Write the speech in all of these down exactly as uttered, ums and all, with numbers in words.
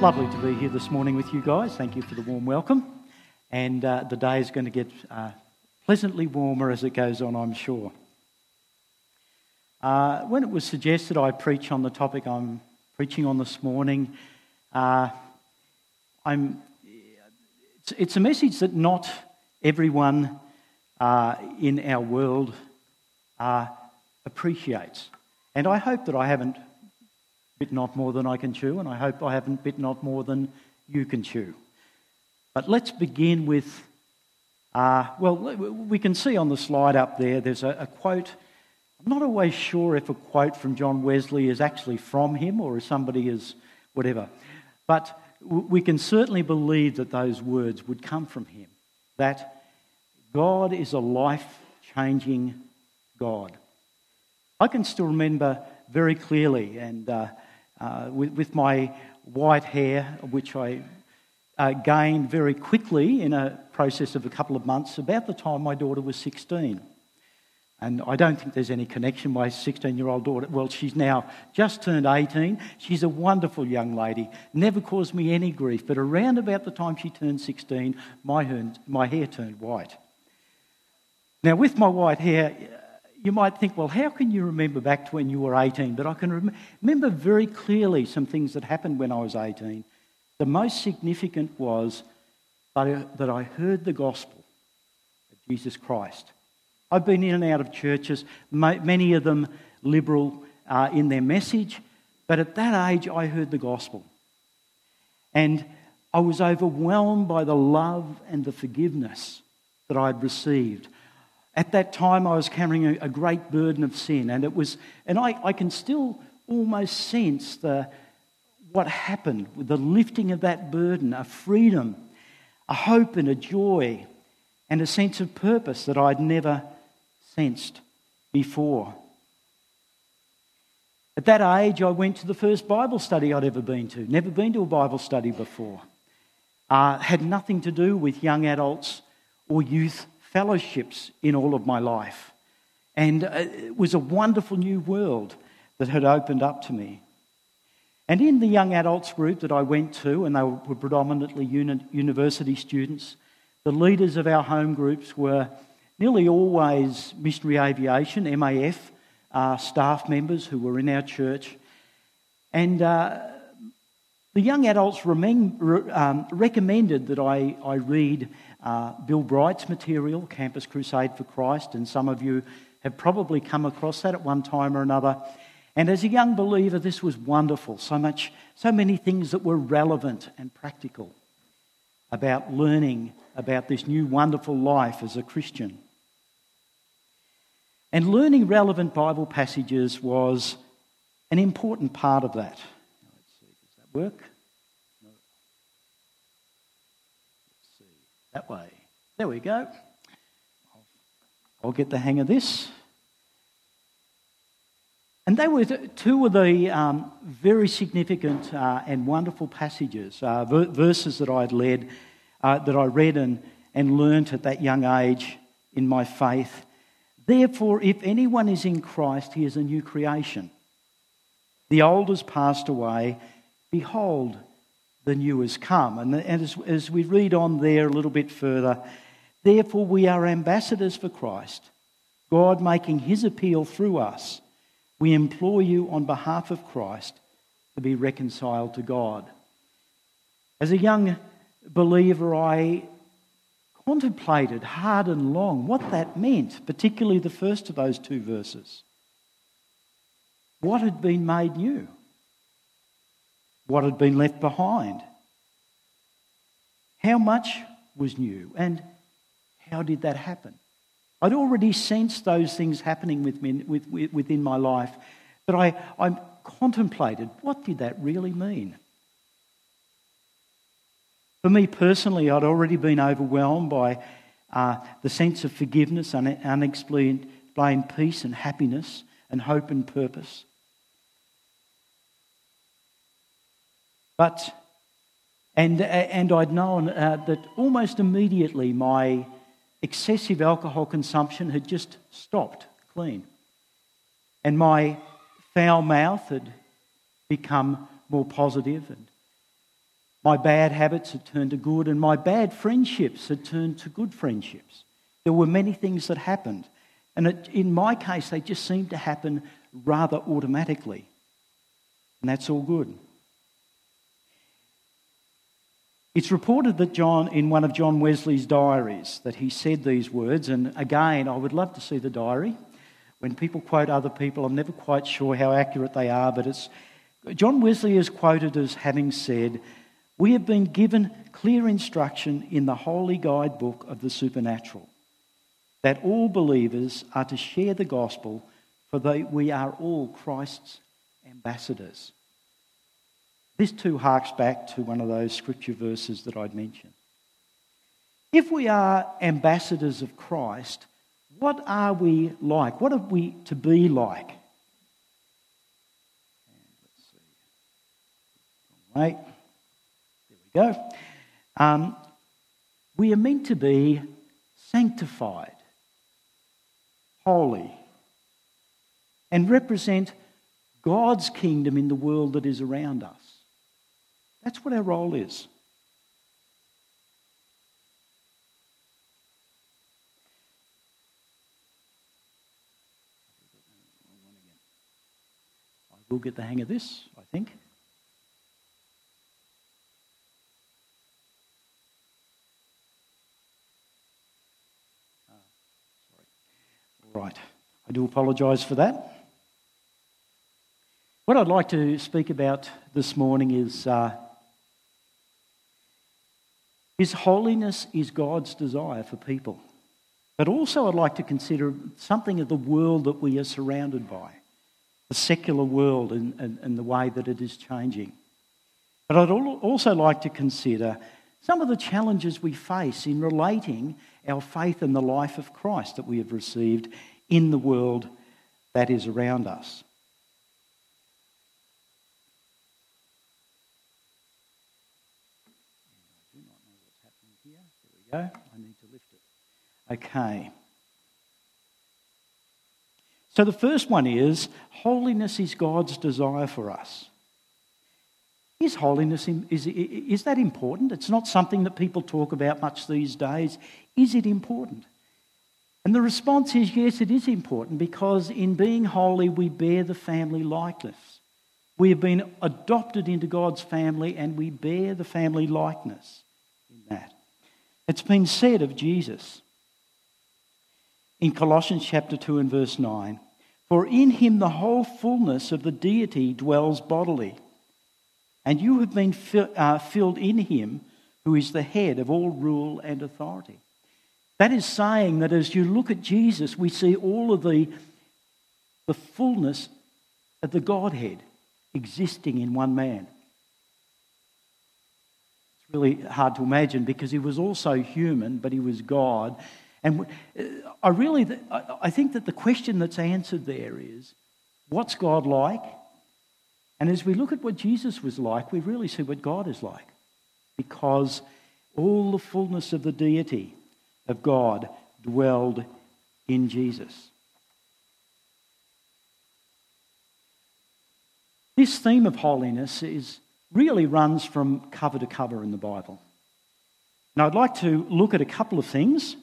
Lovely to be here this morning with you guys. Thank you for the warm welcome. And uh, the day is going to get uh, pleasantly warmer as it goes on, I'm sure. Uh, when it was suggested I preach on the topic I'm preaching on this morning, uh, I'm. It's, it's a message that not everyone uh, in our world uh, appreciates. And I hope that I haven't bitten off more than I can chew, and I hope I haven't bitten off more than you can chew. But let's begin with, uh, well, we can see on the slide up there, there's a, a quote. I'm not always sure if a quote from John Wesley is actually from him or if somebody is whatever. But we can certainly believe that those words would come from him, that God is a life-changing God. I can still remember very clearly, and uh, uh, with, with my white hair, which I uh, gained very quickly in a process of a couple of months, about the time my daughter was sixteen. And I don't think there's any connection. My sixteen-year-old daughter, well, she's now just turned eighteen. She's a wonderful young lady, never caused me any grief. But around about the time she turned sixteen, my hair, my hair turned white. Now, with my white hair, you might think, well, how can you remember back to when you were eighteen? But I can rem- remember very clearly some things that happened when I was eighteen. The most significant was that I heard the gospel of Jesus Christ. I've been in and out of churches, many of them liberal uh, in their message, but at that age I heard the gospel. And I was overwhelmed by the love and the forgiveness that I'd received. At that time, I was carrying a great burden of sin, and it was, and I, I can still almost sense the what happened with the lifting of that burden, a freedom, a hope, and a joy, and a sense of purpose that I'd never sensed before. At that age, I went to the first Bible study I'd ever been to. Never been to a Bible study before. Uh, had nothing to do with young adults or youth fellowships in all of my life. And it was a wonderful new world that had opened up to me. And in the young adults group that I went to, and they were predominantly uni- university students, the leaders of our home groups were nearly always Missionary Aviation, M A F, uh, staff members who were in our church. And uh, the young adults remem- um, recommended that I, I read Uh, Bill Bright's material, Campus Crusade for Christ, and some of you have probably come across that at one time or another. And as a young believer, this was wonderful. So much, so many things that were relevant and practical about learning about this new wonderful life as a Christian. And learning relevant Bible passages was an important part of that. Let's see, does that work? That way. There we go. I'll get the hang of this. And they were two of the um, very significant uh, and wonderful passages, uh, ver- verses that I'd led, uh, that I read and, and learnt at that young age in my faith. Therefore, if anyone is in Christ, he is a new creation. The old has passed away. Behold, the new has come. And as, as we read on there a little bit further, therefore we are ambassadors for Christ, God making his appeal through us. We implore you on behalf of Christ to be reconciled to God. As a young believer, I contemplated hard and long what that meant, particularly the first of those two verses. What had been made new? What had been left behind? How much was new, and how did that happen? I'd already sensed those things happening with me, with, within my life, but I, I contemplated, what did that really mean? For me personally, I'd already been overwhelmed by uh, the sense of forgiveness, un- unexplained peace and happiness and hope and purpose. But, and and I'd known uh, that almost immediately my excessive alcohol consumption had just stopped clean. And my foul mouth had become more positive and My bad habits had turned to good, and my bad friendships had turned to good friendships. There were many things that happened. And it, in my case, they just seemed to happen rather automatically. And that's all good. It's reported that John, in one of John Wesley's diaries, that he said these words, and again, I would love to see the diary. When people quote other people, I'm never quite sure how accurate they are, but it's John Wesley is quoted as having said, "We have been given clear instruction in the holy guidebook of the supernatural, that all believers are to share the gospel, for they, we are all Christ's ambassadors." This too harks back to one of those scripture verses that I'd mentioned. If we are ambassadors of Christ, what are we like? What are we to be like? And let's see. Right. There we go. Um, we are meant to be sanctified, holy, and represent God's kingdom in the world that is around us. That's what our role is. I will get the hang of this, I think. Oh, sorry. All right. I do apologise for that. What I'd like to speak about this morning is uh, His holiness is God's desire for people. But also I'd like to consider something of the world that we are surrounded by, the secular world and, and, and the way that it is changing. But I'd also like to consider some of the challenges we face in relating our faith and the life of Christ that we have received in the world that is around us. I need to lift it. Okay. So the first one is, holiness is God's desire for us. Is holiness, is, is that important? It's not something that people talk about much these days. Is it important? And the response is, yes, it is important, because in being holy we bear the family likeness. We have been adopted into God's family and we bear the family likeness in that. It's been said of Jesus in Colossians chapter two and verse nine, "For in him the whole fullness of the deity dwells bodily, and you have been fill, uh, filled in him who is the head of all rule and authority." That is saying that as you look at Jesus, we see all of the, the fullness of the Godhead existing in one man. Really hard to imagine, because he was also human, but he was God. And I really, I think that the question that's answered there is, what's God like? And as we look at what Jesus was like, we really see what God is like, because all the fullness of the deity of God dwelled in Jesus. This theme of holiness is really runs from cover to cover in the Bible. Now, I'd like to look at a couple of things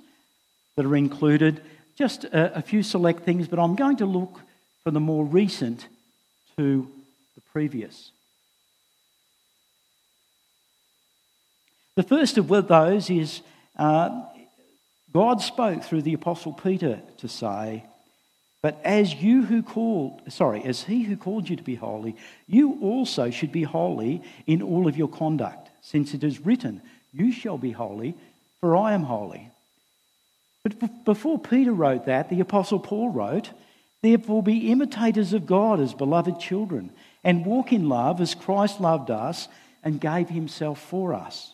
that are included, just a, a few select things, but I'm going to look from the more recent to the previous. The first of those is uh, God spoke through the Apostle Peter to say, "But as you who called, sorry, as he who called you to be holy, you also should be holy in all of your conduct, since it is written, 'You shall be holy, for I am holy.'" But before Peter wrote that, the Apostle Paul wrote, "Therefore be imitators of God as beloved children, and walk in love as Christ loved us and gave himself for us,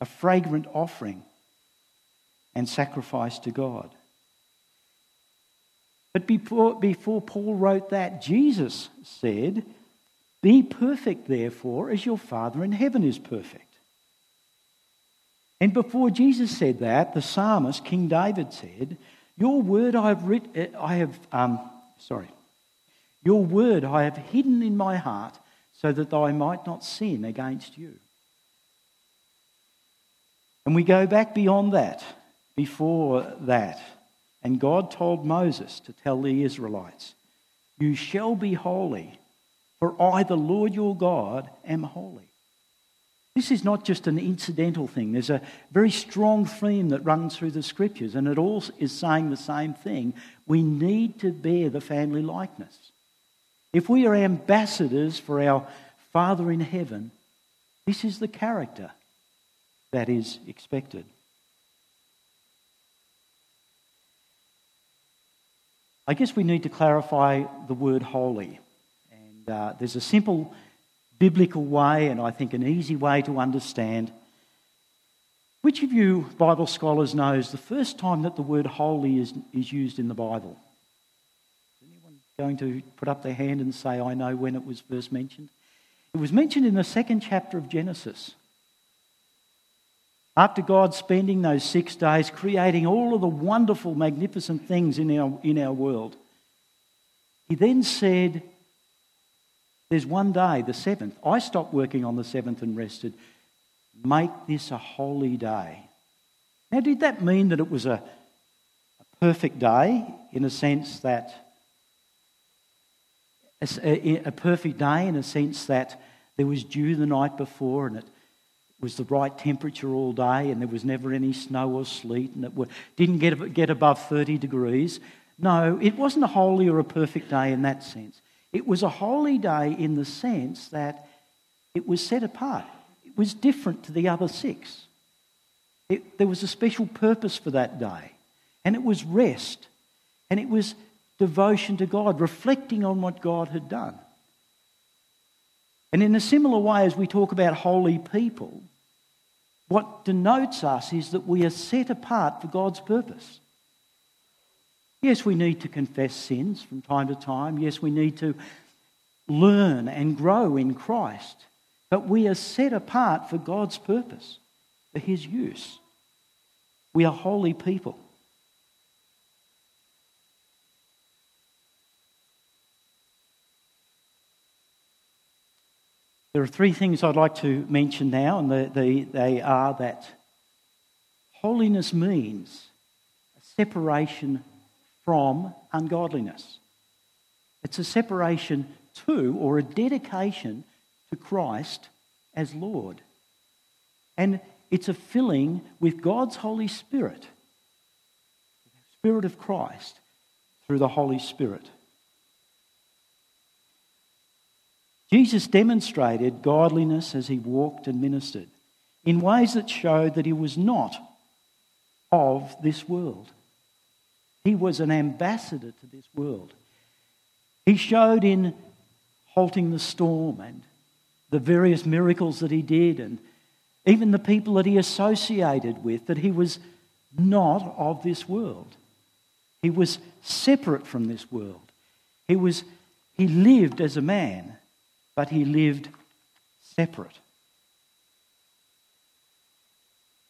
a fragrant offering and sacrifice to God." But before, before Paul wrote that, Jesus said, "Be perfect, therefore, as your Father in heaven is perfect." And before Jesus said that, the psalmist, King David, said, "Your word I have writ- I have um, sorry, your word I have hidden in my heart, so that I might not sin against you." And we go back beyond that, before that. And God told Moses to tell the Israelites, "You shall be holy, for I, the Lord your God, am holy." This is not just an incidental thing. There's a very strong theme that runs through the Scriptures, and it all is saying the same thing. We need to bear the family likeness. If we are ambassadors for our Father in heaven, this is the character that is expected. I guess we need to clarify the word holy. And uh, there's a simple biblical way, and I think an easy way to understand. Which of you Bible scholars knows the first time that the word holy is, is used in the Bible? Is anyone going to put up their hand and say, "I know when it was first mentioned"? It was mentioned in the second chapter of Genesis. After God spending those six days creating all of the wonderful, magnificent things in our, in our world, he then said, "There's one day, the seventh. I stopped working on the seventh and rested. Make this a holy day." Now, did that mean that it was a, a perfect day, in a sense that a, a perfect day in a sense that there was dew the night before and it was the right temperature all day and there was never any snow or sleet and it didn't get get above thirty degrees? No, it wasn't a holy or a perfect day in that sense. It was a holy day in the sense that it was set apart. It was different to the other six. It, there was a special purpose for that day. And it was rest. And it was devotion to God, reflecting on what God had done. And in a similar way, as we talk about holy people, what denotes us is that we are set apart for God's purpose. Yes, we need to confess sins from time to time. Yes, we need to learn and grow in Christ. But we are set apart for God's purpose, for His use. We are holy people. There are three things I'd like to mention now, and they, they, they are that holiness means a separation from ungodliness. It's a separation to, or a dedication to, Christ as Lord. And it's a filling with God's Holy Spirit, the Spirit of Christ, through the Holy Spirit. Jesus demonstrated godliness as he walked and ministered in ways that showed that he was not of this world. He was an ambassador to this world. He showed in halting the storm and the various miracles that he did and even the people that he associated with, that he was not of this world. He was separate from this world. He was, he lived as a man, but he lived separate.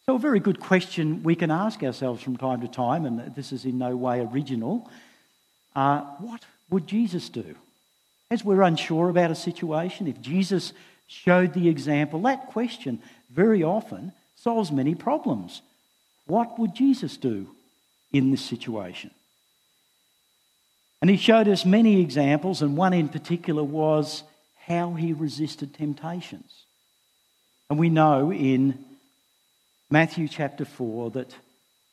So a very good question we can ask ourselves from time to time, and this is in no way original, uh, what would Jesus do? As we're unsure about a situation, if Jesus showed the example, that question very often solves many problems. What would Jesus do in this situation? And he showed us many examples, and one in particular was how he resisted temptations. And we know in Matthew chapter four that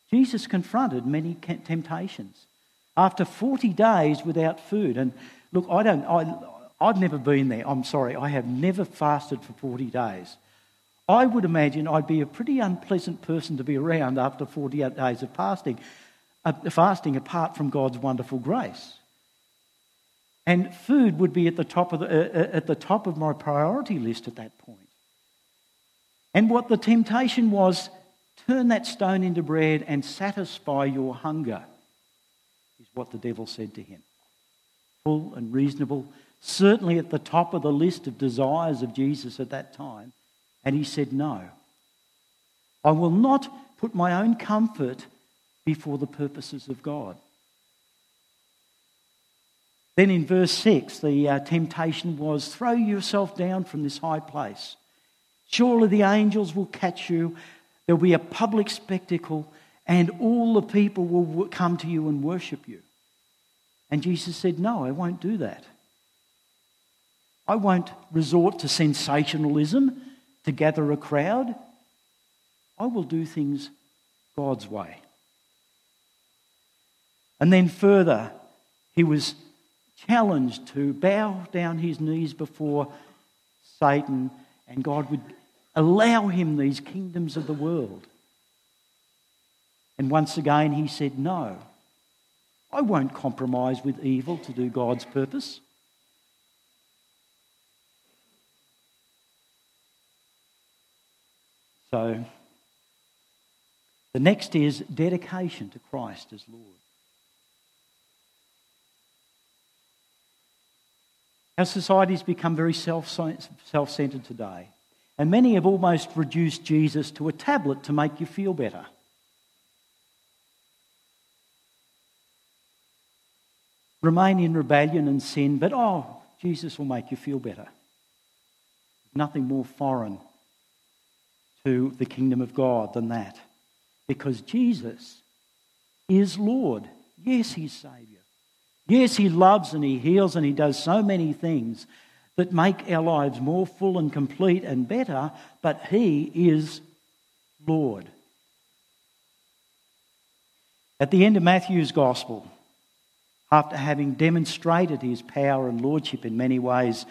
Jesus confronted many temptations after forty days without food. And look, I don't, I, I've never been there. I'm sorry, I have never fasted for forty days. I would imagine I'd be a pretty unpleasant person to be around after forty-eight days of fasting, uh, fasting apart from God's wonderful grace. And food would be at the top of the, uh, at the top of my priority list at that point. And what the temptation was, turn that stone into bread and satisfy your hunger, is what the devil said to him. Full and reasonable, certainly at the top of the list of desires of Jesus at that time. And he said, "No, I will not put my own comfort before the purposes of God." Then in verse six, the uh, temptation was, "Throw yourself down from this high place. Surely the angels will catch you There'll be a public spectacle and all the people will come to you and worship you. And Jesus said, no, I won't do that. I won't resort to sensationalism to gather a crowd. I will do things God's way. And then further, he was challenged to bow down his knees before Satan, and God would allow him these kingdoms of the world. And once again he said, no, I won't compromise with evil to do God's purpose. So the next is dedication to Christ as Lord. Our society has become very self-centred today, and many have almost reduced Jesus to a tablet to make you feel better. Remain in rebellion and sin, but oh, Jesus will make you feel better. Nothing more foreign to the kingdom of God than that, because Jesus is Lord. Yes, he's Saviour. Yes, he loves and he heals and he does so many things that make our lives more full and complete and better, but he is Lord. At the end of Matthew's Gospel, after having demonstrated his power and lordship in many ways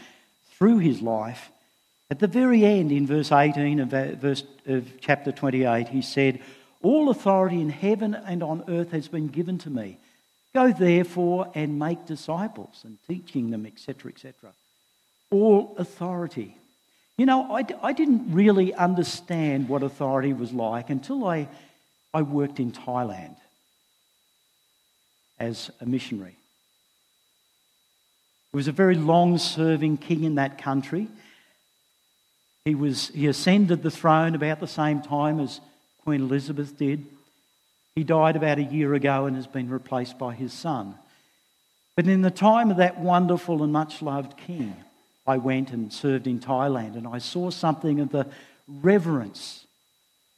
through his life, at the very end in verse eighteen of, verse, of chapter twenty-eight, he said, "All authority in heaven and on earth has been given to me. Go therefore and make disciples," and teaching them, et cetera, et cetera. All authority. You know, I, I didn't really understand what authority was like until I, I worked in Thailand as a missionary. There was a very long-serving king in that country. He was he ascended the throne about the same time as Queen Elizabeth did. He died about a year ago and has been replaced by his son. But in the time of that wonderful and much-loved king, I went and served in Thailand, and I saw something of the reverence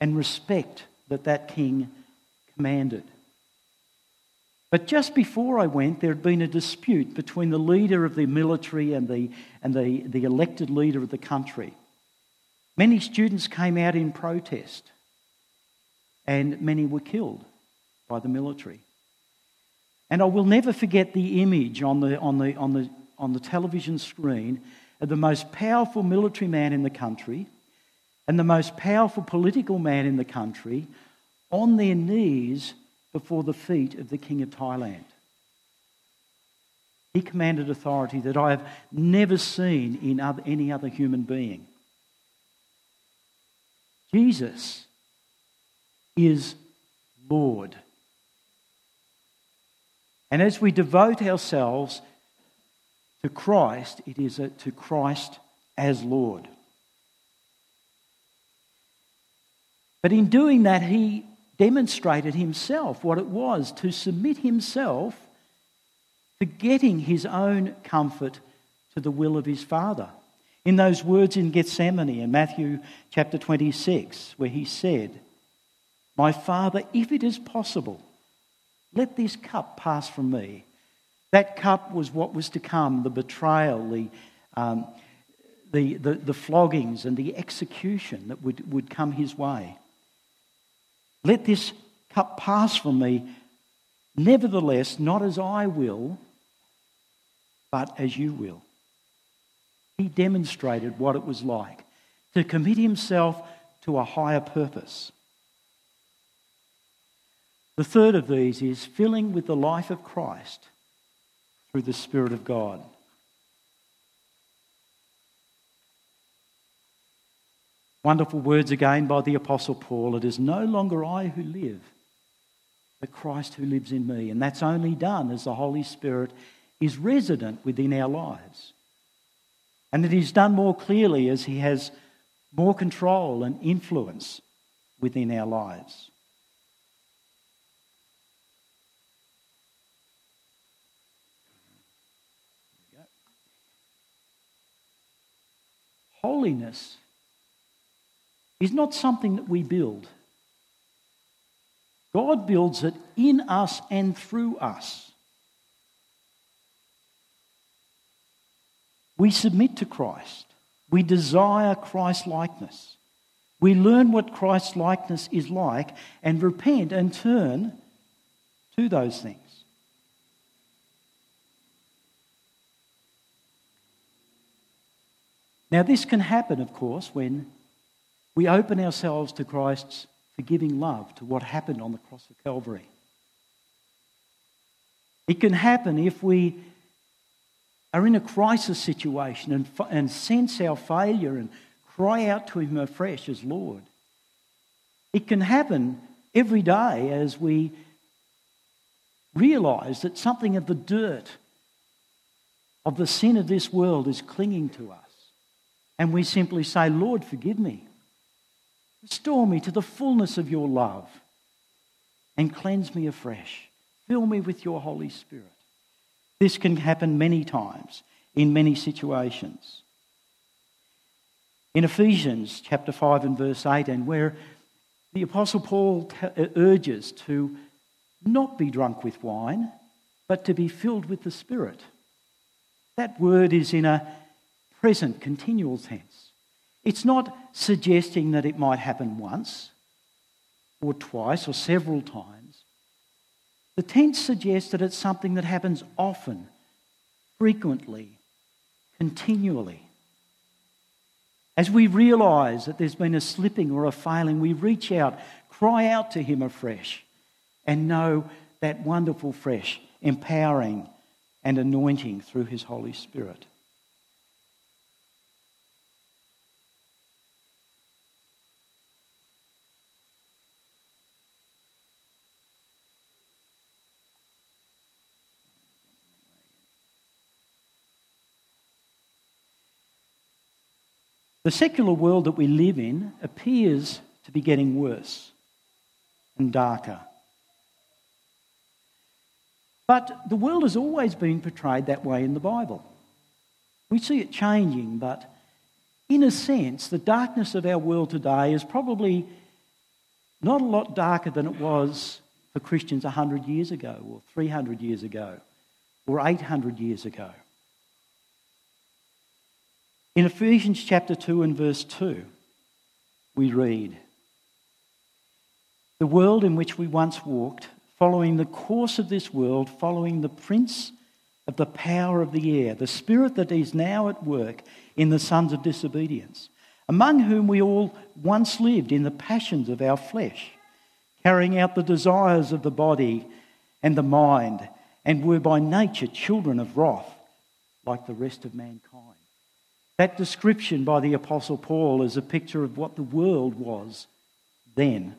and respect that that king commanded. But just before I went, there had been a dispute between the leader of the military and the, and the, the elected leader of the country. Many students came out in protest, and many were killed by the military. And I will never forget the image on the on the on the on the television screen of the most powerful military man in the country and the most powerful political man in the country on their knees before the feet of the King of Thailand. He commanded authority that I have never seen in other, any other human being. Jesus is Lord. And as we devote ourselves to Christ, it is a, to Christ as Lord. But in doing that, he demonstrated himself what it was to submit himself, forgetting his own comfort, to the will of his Father. In those words in Gethsemane in Matthew chapter twenty-six, where he said, "My Father, if it is possible, let this cup pass from me." That cup was what was to come, the betrayal, the um, the, the, the floggings and the execution that would, would come his way. "Let this cup pass from me. Nevertheless, not as I will, but as you will." He demonstrated what it was like to commit himself to a higher purpose. The third of these is filling with the life of Christ through the Spirit of God. Wonderful words again by the Apostle Paul. "It is no longer I who live, but Christ who lives in me." And that's only done as the Holy Spirit is resident within our lives. And it is done more clearly as he has more control and influence within our lives. Holiness is not something that we build. God builds it in us and through us. We submit to Christ. We desire Christ-likeness. We learn what Christ-likeness is like and repent and turn to those things. Now, this can happen, of course, when we open ourselves to Christ's forgiving love, to what happened on the cross of Calvary. It can happen if we are in a crisis situation and, and sense our failure and cry out to Him afresh as Lord. It can happen every day as we realise that something of the dirt of the sin of this world is clinging to us. And we simply say, Lord, forgive me. Restore me to the fullness of your love and cleanse me afresh. Fill me with your Holy Spirit. This can happen many times in many situations. In Ephesians chapter five and verse eighteen, where the Apostle Paul t- urges to not be drunk with wine, but to be filled with the Spirit. That word is in a present, continual tense. It's not suggesting that it might happen once or twice or several times. The tense suggests that it's something that happens often, frequently, continually. As we realise that there's been a slipping or a failing, we reach out, cry out to Him afresh, and know that wonderful, fresh, empowering and anointing through His Holy Spirit. The secular world that we live in appears to be getting worse and darker. But the world has always been portrayed that way in the Bible. We see it changing, but in a sense, the darkness of our world today is probably not a lot darker than it was for Christians one hundred years ago or three hundred years ago or eight hundred years ago. In Ephesians chapter two and verse two, we read, "The world in which we once walked, following the course of this world, following the prince of the power of the air, the spirit that is now at work in the sons of disobedience, among whom we all once lived in the passions of our flesh, carrying out the desires of the body and the mind, and were by nature children of wrath, like the rest of mankind." That description by the Apostle Paul is a picture of what the world was then.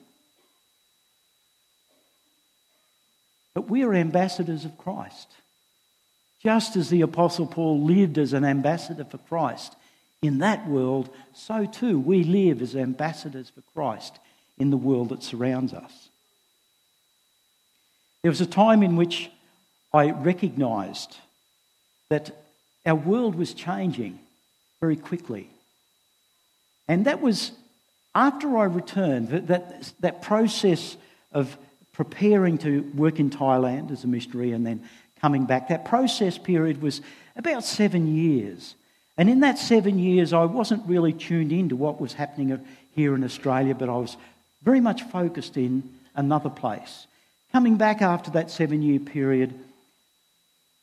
But we are ambassadors of Christ. Just as the Apostle Paul lived as an ambassador for Christ in that world, so too we live as ambassadors for Christ in the world that surrounds us. There was a time in which I recognised that our world was changing very quickly. And that was after I returned, that, that, that process of preparing to work in Thailand as a missionary and then coming back, that process period was about seven years. And in that seven years, I wasn't really tuned into what was happening here in Australia, but I was very much focused in another place. Coming back after that seven-year period,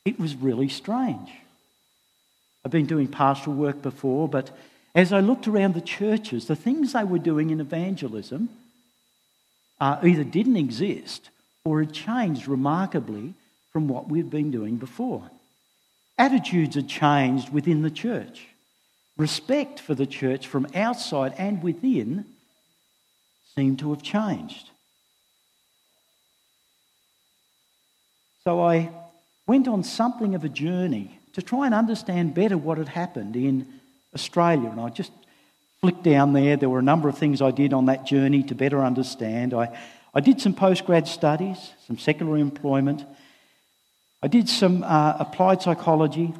it was really strange. I've been doing pastoral work before, but as I looked around the churches, the things they were doing in evangelism uh, either didn't exist or had changed remarkably from what we'd been doing before. Attitudes had changed within the church. Respect for the church from outside and within seemed to have changed. So I went on something of a journey to try and understand better what had happened in Australia. And I just flicked down there. There were a number of things I did on that journey to better understand. I, I did some postgrad studies, some secular employment. I did some uh, applied psychology.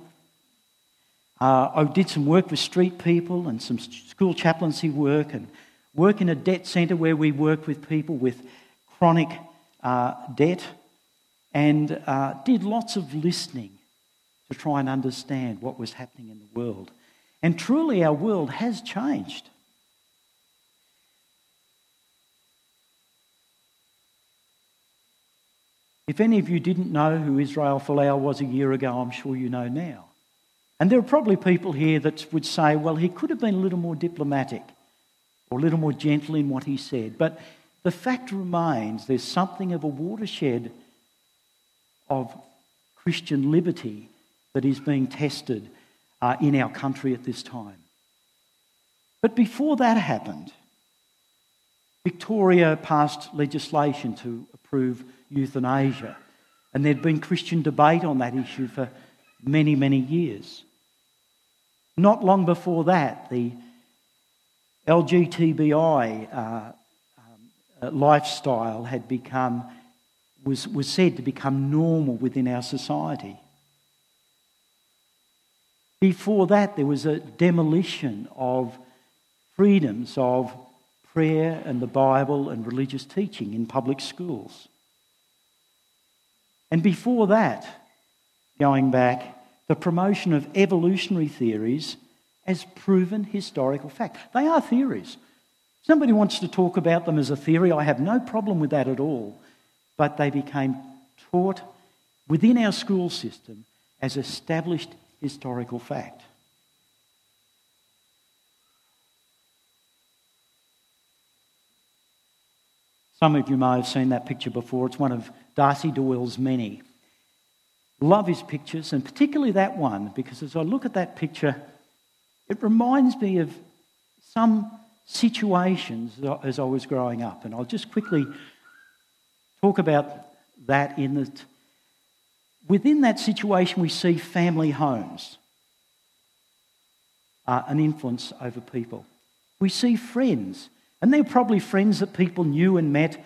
Uh, I did some work with street people and some school chaplaincy work and work in a debt centre where we work with people with chronic uh, debt and uh, did lots of listening to try and understand what was happening in the world. And truly our world has changed. If any of you didn't know who Israel Folau was a year ago, I'm sure you know now. And there are probably people here that would say, well, he could have been a little more diplomatic or a little more gentle in what he said. But the fact remains there's something of a watershed of Christian liberty that is being tested uh, in our country at this time. But before that happened, Victoria passed legislation to approve euthanasia, and there'd been Christian debate on that issue for many, many years. Not long before that, the L G B T I uh, um, lifestyle had become, was, was said to become normal within our society. Before that, there was a demolition of freedoms of prayer and the Bible and religious teaching in public schools. And before that, going back, the promotion of evolutionary theories as proven historical fact. They are theories. Somebody wants to talk about them as a theory. I have no problem with that at all. But they became taught within our school system as established historical fact. Some of you may have seen that picture before. It's one of Darcy Doyle's many. Love his pictures, and particularly that one, because as I look at that picture, it reminds me of some situations as I was growing up. And I'll just quickly talk about that in that within that situation we see family homes uh, an influence over people. We see friends. And they're probably friends that people knew and met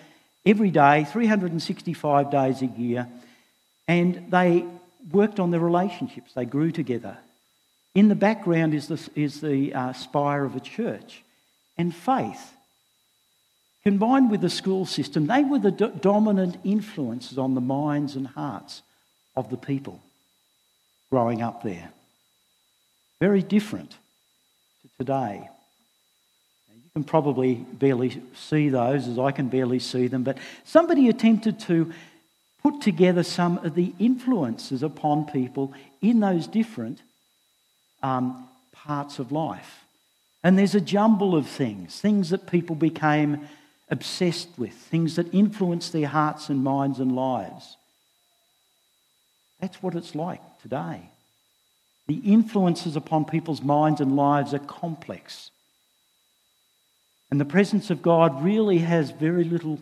every day, three hundred sixty-five days a year, and they worked on their relationships. They grew together. In the background is the, is the uh, spire of a church. And faith, combined with the school system, they were the do- dominant influences on the minds and hearts of the people growing up there. Very different to today. Can probably barely see those, as I can barely see them, but somebody attempted to put together some of the influences upon people in those different um, parts of life. And there's a jumble of things, things that people became obsessed with, things that influenced their hearts and minds and lives. That's what it's like today. The influences upon people's minds and lives are complex. And the presence of God really has very little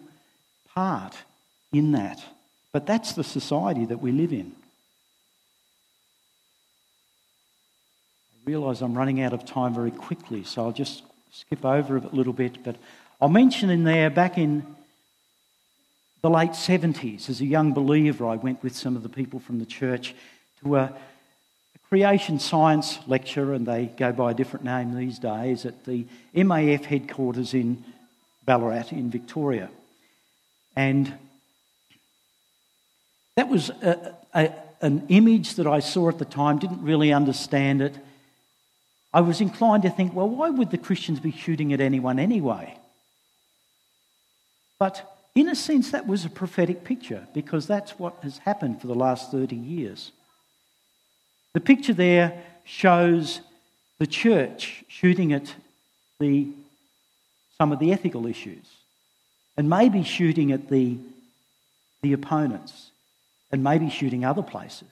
part in that. But that's the society that we live in. I realise I'm running out of time very quickly, so I'll just skip over it a little bit. But I'll mention in there, back in the late seventies, as a young believer, I went with some of the people from the church to a creation science lecture, and they go by a different name these days, at the M A F headquarters in Ballarat in Victoria. And that was a, a, an image that I saw at the time, didn't really understand it. I was inclined to think, well, why would the Christians be shooting at anyone anyway? But in a sense, that was a prophetic picture, because that's what has happened for the last thirty years. The picture there shows the church shooting at the, some of the ethical issues, and maybe shooting at the, the opponents, and maybe shooting other places.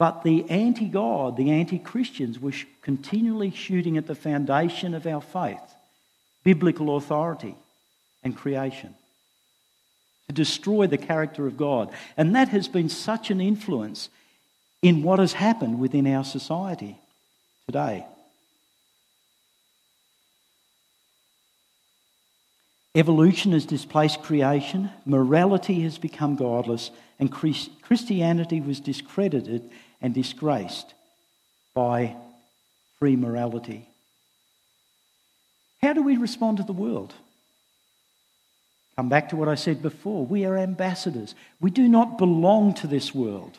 But the anti-God, the anti-Christians were sh- continually shooting at the foundation of our faith, biblical authority and creation, to destroy the character of God. And that has been such an influence in what has happened within our society today. Evolution has displaced creation, morality has become godless, and Christianity was discredited and disgraced by free morality. How do we respond to the world Come back to what I said before. We are ambassadors. We do not belong to this world.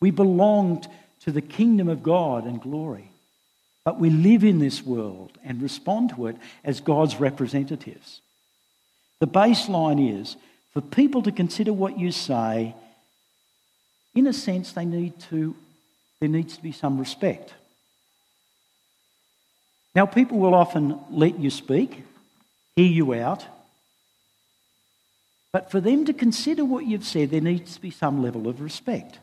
We belong to the kingdom of God and glory. But we live in this world and respond to it as God's representatives. The baseline is for people to consider what you say, in a sense, they need to, there needs to be some respect. Now, people will often let you speak, hear you out, but for them to consider what you've said, there needs to be some level of respect.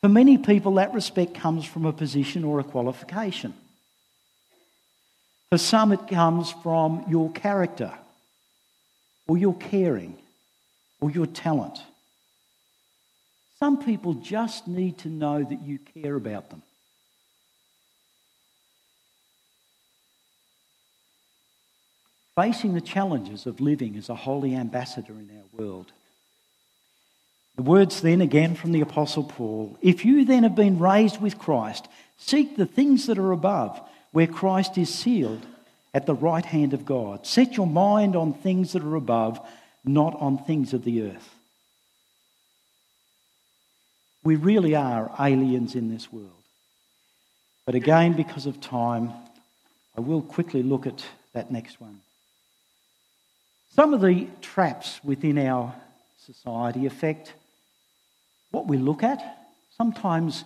For many people, that respect comes from a position or a qualification. For some, it comes from your character, or your caring, or your talent. Some people just need to know that you care about them. Facing the challenges of living as a holy ambassador in our world. The words then, again from the Apostle Paul, "If you then have been raised with Christ, seek the things that are above, where Christ is seated at the right hand of God. Set your mind on things that are above, not on things of the earth." We really are aliens in this world. But again, because of time, I will quickly look at that next one. Some of the traps within our society affect what we look at. Sometimes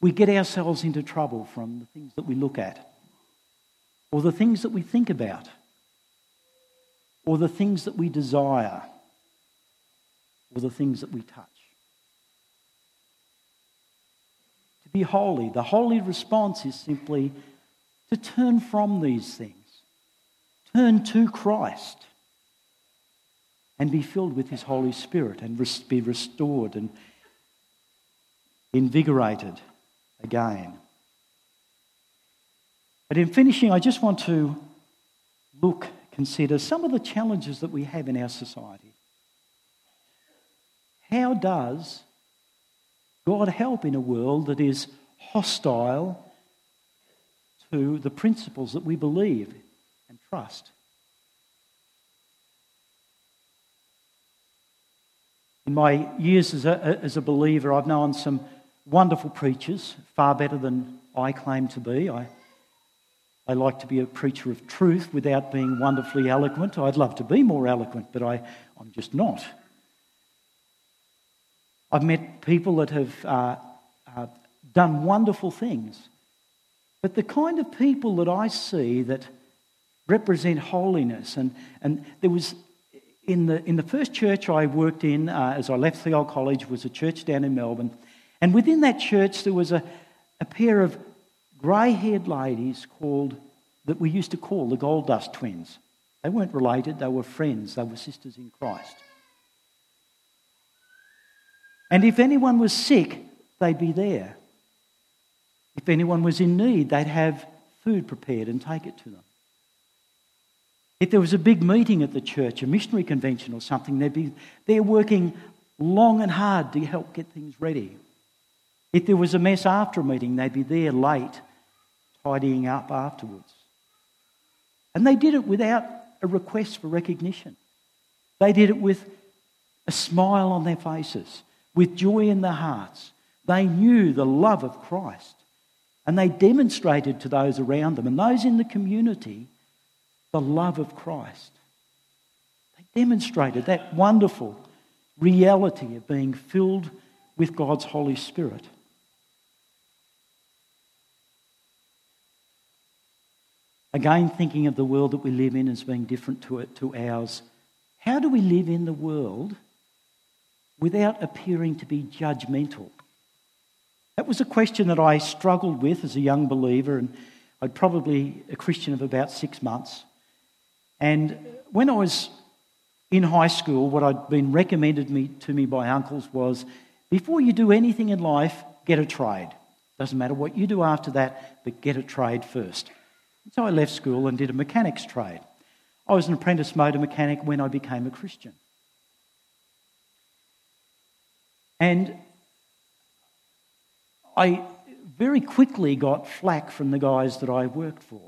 we get ourselves into trouble from the things that we look at, or the things that we think about, or the things that we desire, or the things that we touch. To be holy, the holy response is simply to turn from these things, turn to Christ, and be filled with His Holy Spirit and be restored and invigorated again. But in finishing, I just want to look, consider some of the challenges that we have in our society. How does God help in a world that is hostile to the principles that we believe and trust? In my years as a, as a believer, I've known some wonderful preachers, far better than I claim to be. I, I like to be a preacher of truth without being wonderfully eloquent. I'd love to be more eloquent, but I, I'm just not. I've met people that have uh, uh, done wonderful things. But the kind of people that I see that represent holiness, and, and there was... In the in the first church I worked in uh, as I left Thiel College was a church down in Melbourne, and within that church there was a, a pair of grey-haired ladies called that we used to call the Gold Dust Twins. They weren't related; they were friends. They were sisters in Christ. And if anyone was sick, they'd be there. If anyone was in need, they'd have food prepared and take it to them. If there was a big meeting at the church, a missionary convention or something, they'd be there working long and hard to help get things ready. If there was a mess after a meeting, they'd be there late, tidying up afterwards. And they did it without a request for recognition. They did it with a smile on their faces, with joy in their hearts. They knew the love of Christ, and they demonstrated to those around them and those in the community the love of Christ. They demonstrated that wonderful reality of being filled with God's Holy Spirit. Again, thinking of the world that we live in as being different to it, to ours, how do we live in the world without appearing to be judgmental? That was a question that I struggled with as a young believer, and I'd probably a Christian of about six months. And when I was in high school, what had been recommended me, to me by uncles was, before you do anything in life, get a trade. Doesn't matter what you do after that, but get a trade first. And so I left school and did a mechanics trade. I was an apprentice motor mechanic when I became a Christian. And I very quickly got flack from the guys that I worked for,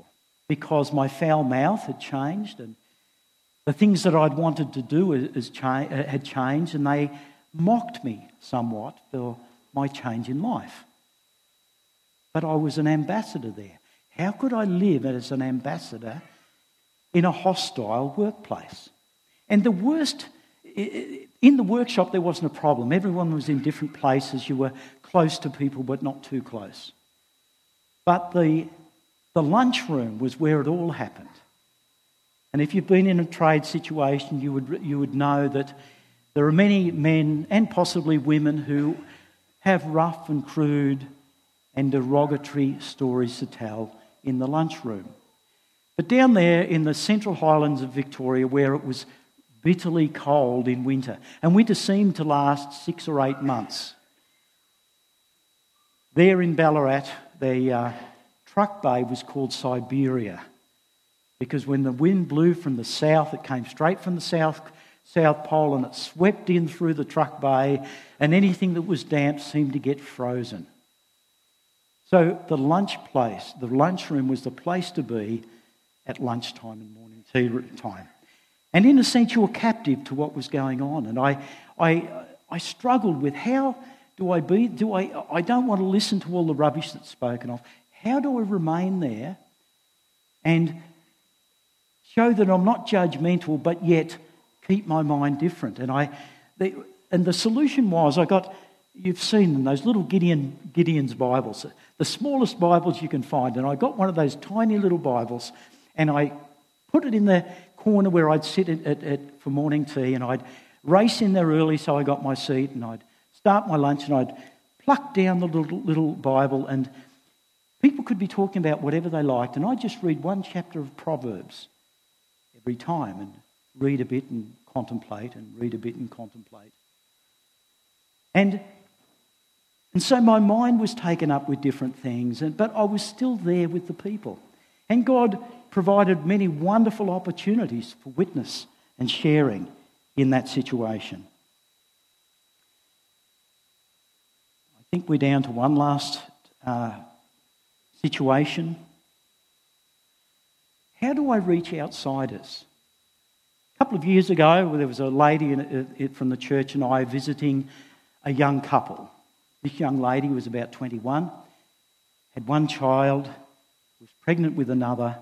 because my foul mouth had changed and The things that I'd wanted to do is cha- had changed, and they mocked me somewhat for my change in life. But I was an ambassador there. How could I live as an ambassador in a hostile workplace? And the worst, in the workshop there wasn't a problem. Everyone was in different places. You were close to people but not too close. But the, the lunchroom was where it all happened. And if you've been in a trade situation, you would you would know that there are many men and possibly women who have rough and crude and derogatory stories to tell in the lunchroom. But down there in the Central Highlands of Victoria, where it was bitterly cold in winter, and winter seemed to last six or eight months, there in Ballarat, the uh, truck bay was called Siberia. Because when the wind blew from the south, it came straight from the south South Pole and it swept in through the truck bay, and anything that was damp seemed to get frozen. So the lunch place, the lunchroom was the place to be at lunchtime and morning tea time. And in a sense, you were captive to what was going on. And I I, I struggled with how do I be, do I, I don't want to listen to all the rubbish that's spoken of. How do I remain there and show that I'm not judgmental, but yet keep my mind different? And I, the, and the solution was I got, you've seen them, those little Gideon Gideon's Bibles, the smallest Bibles you can find. And I got one of those tiny little Bibles, and I put it in the corner where I'd sit at, at, at, for morning tea, and I'd race in there early so I got my seat, and I'd start my lunch, and I'd pluck down the little, little Bible, and people could be talking about whatever they liked, and I'd just read one chapter of Proverbs every time and read a bit and contemplate and read a bit and contemplate. And, and so my mind was taken up with different things, and, but I was still there with the people. And God provided many wonderful opportunities for witness and sharing in that situation. I think we're down to one last uh, situation. How do I reach outsiders? A couple of years ago, there was a lady in, in, from the church and I visiting a young couple. This young lady was about twenty-one, had one child, was pregnant with another.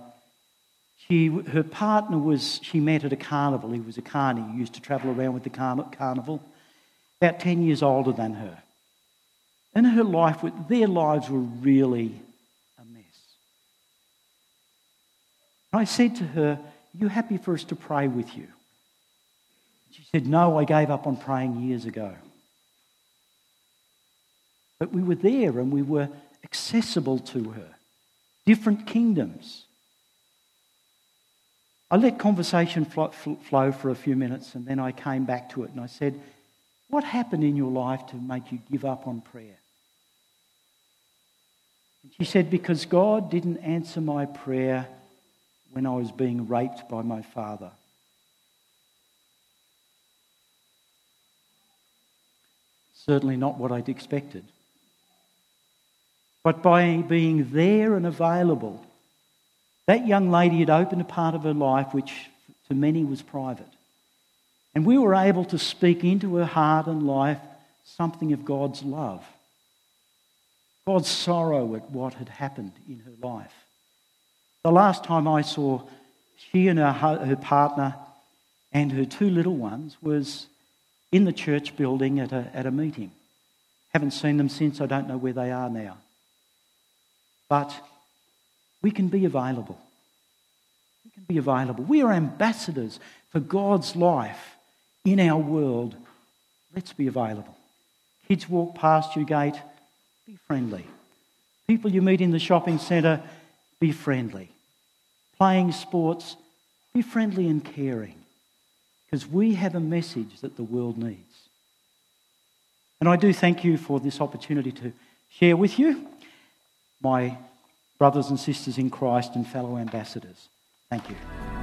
She, her partner was, she met at a carnival. He was a carny, he used to travel around with the carn- carnival, about ten years older than her. And her life, their lives were really a mess. And I said to her, "Are you happy for us to pray with you?" She said, "No, I gave up on praying years ago." But we were there and we were accessible to her. Different kingdoms. I let conversation flow for a few minutes and then I came back to it and I said, "What happened in your life to make you give up on prayer?" And she said, "Because God didn't answer my prayer when I was being raped by my father." Certainly not what I'd expected. But by being there and available, that young lady had opened a part of her life which to many was private. And we were able to speak into her heart and life something of God's love, God's sorrow at what had happened in her life. The last time I saw she and her, her partner and her two little ones was in the church building at a, at a meeting. Haven't seen them since. I don't know where they are now. But we can be available. We can be available. We are ambassadors for God's life in our world. Let's be available. Kids walk past your gate, be friendly. People you meet in the shopping centre, be friendly. Playing sports, be friendly and caring, because we have a message that the world needs. And I do thank you for this opportunity to share with you, my brothers and sisters in Christ and fellow ambassadors. Thank you.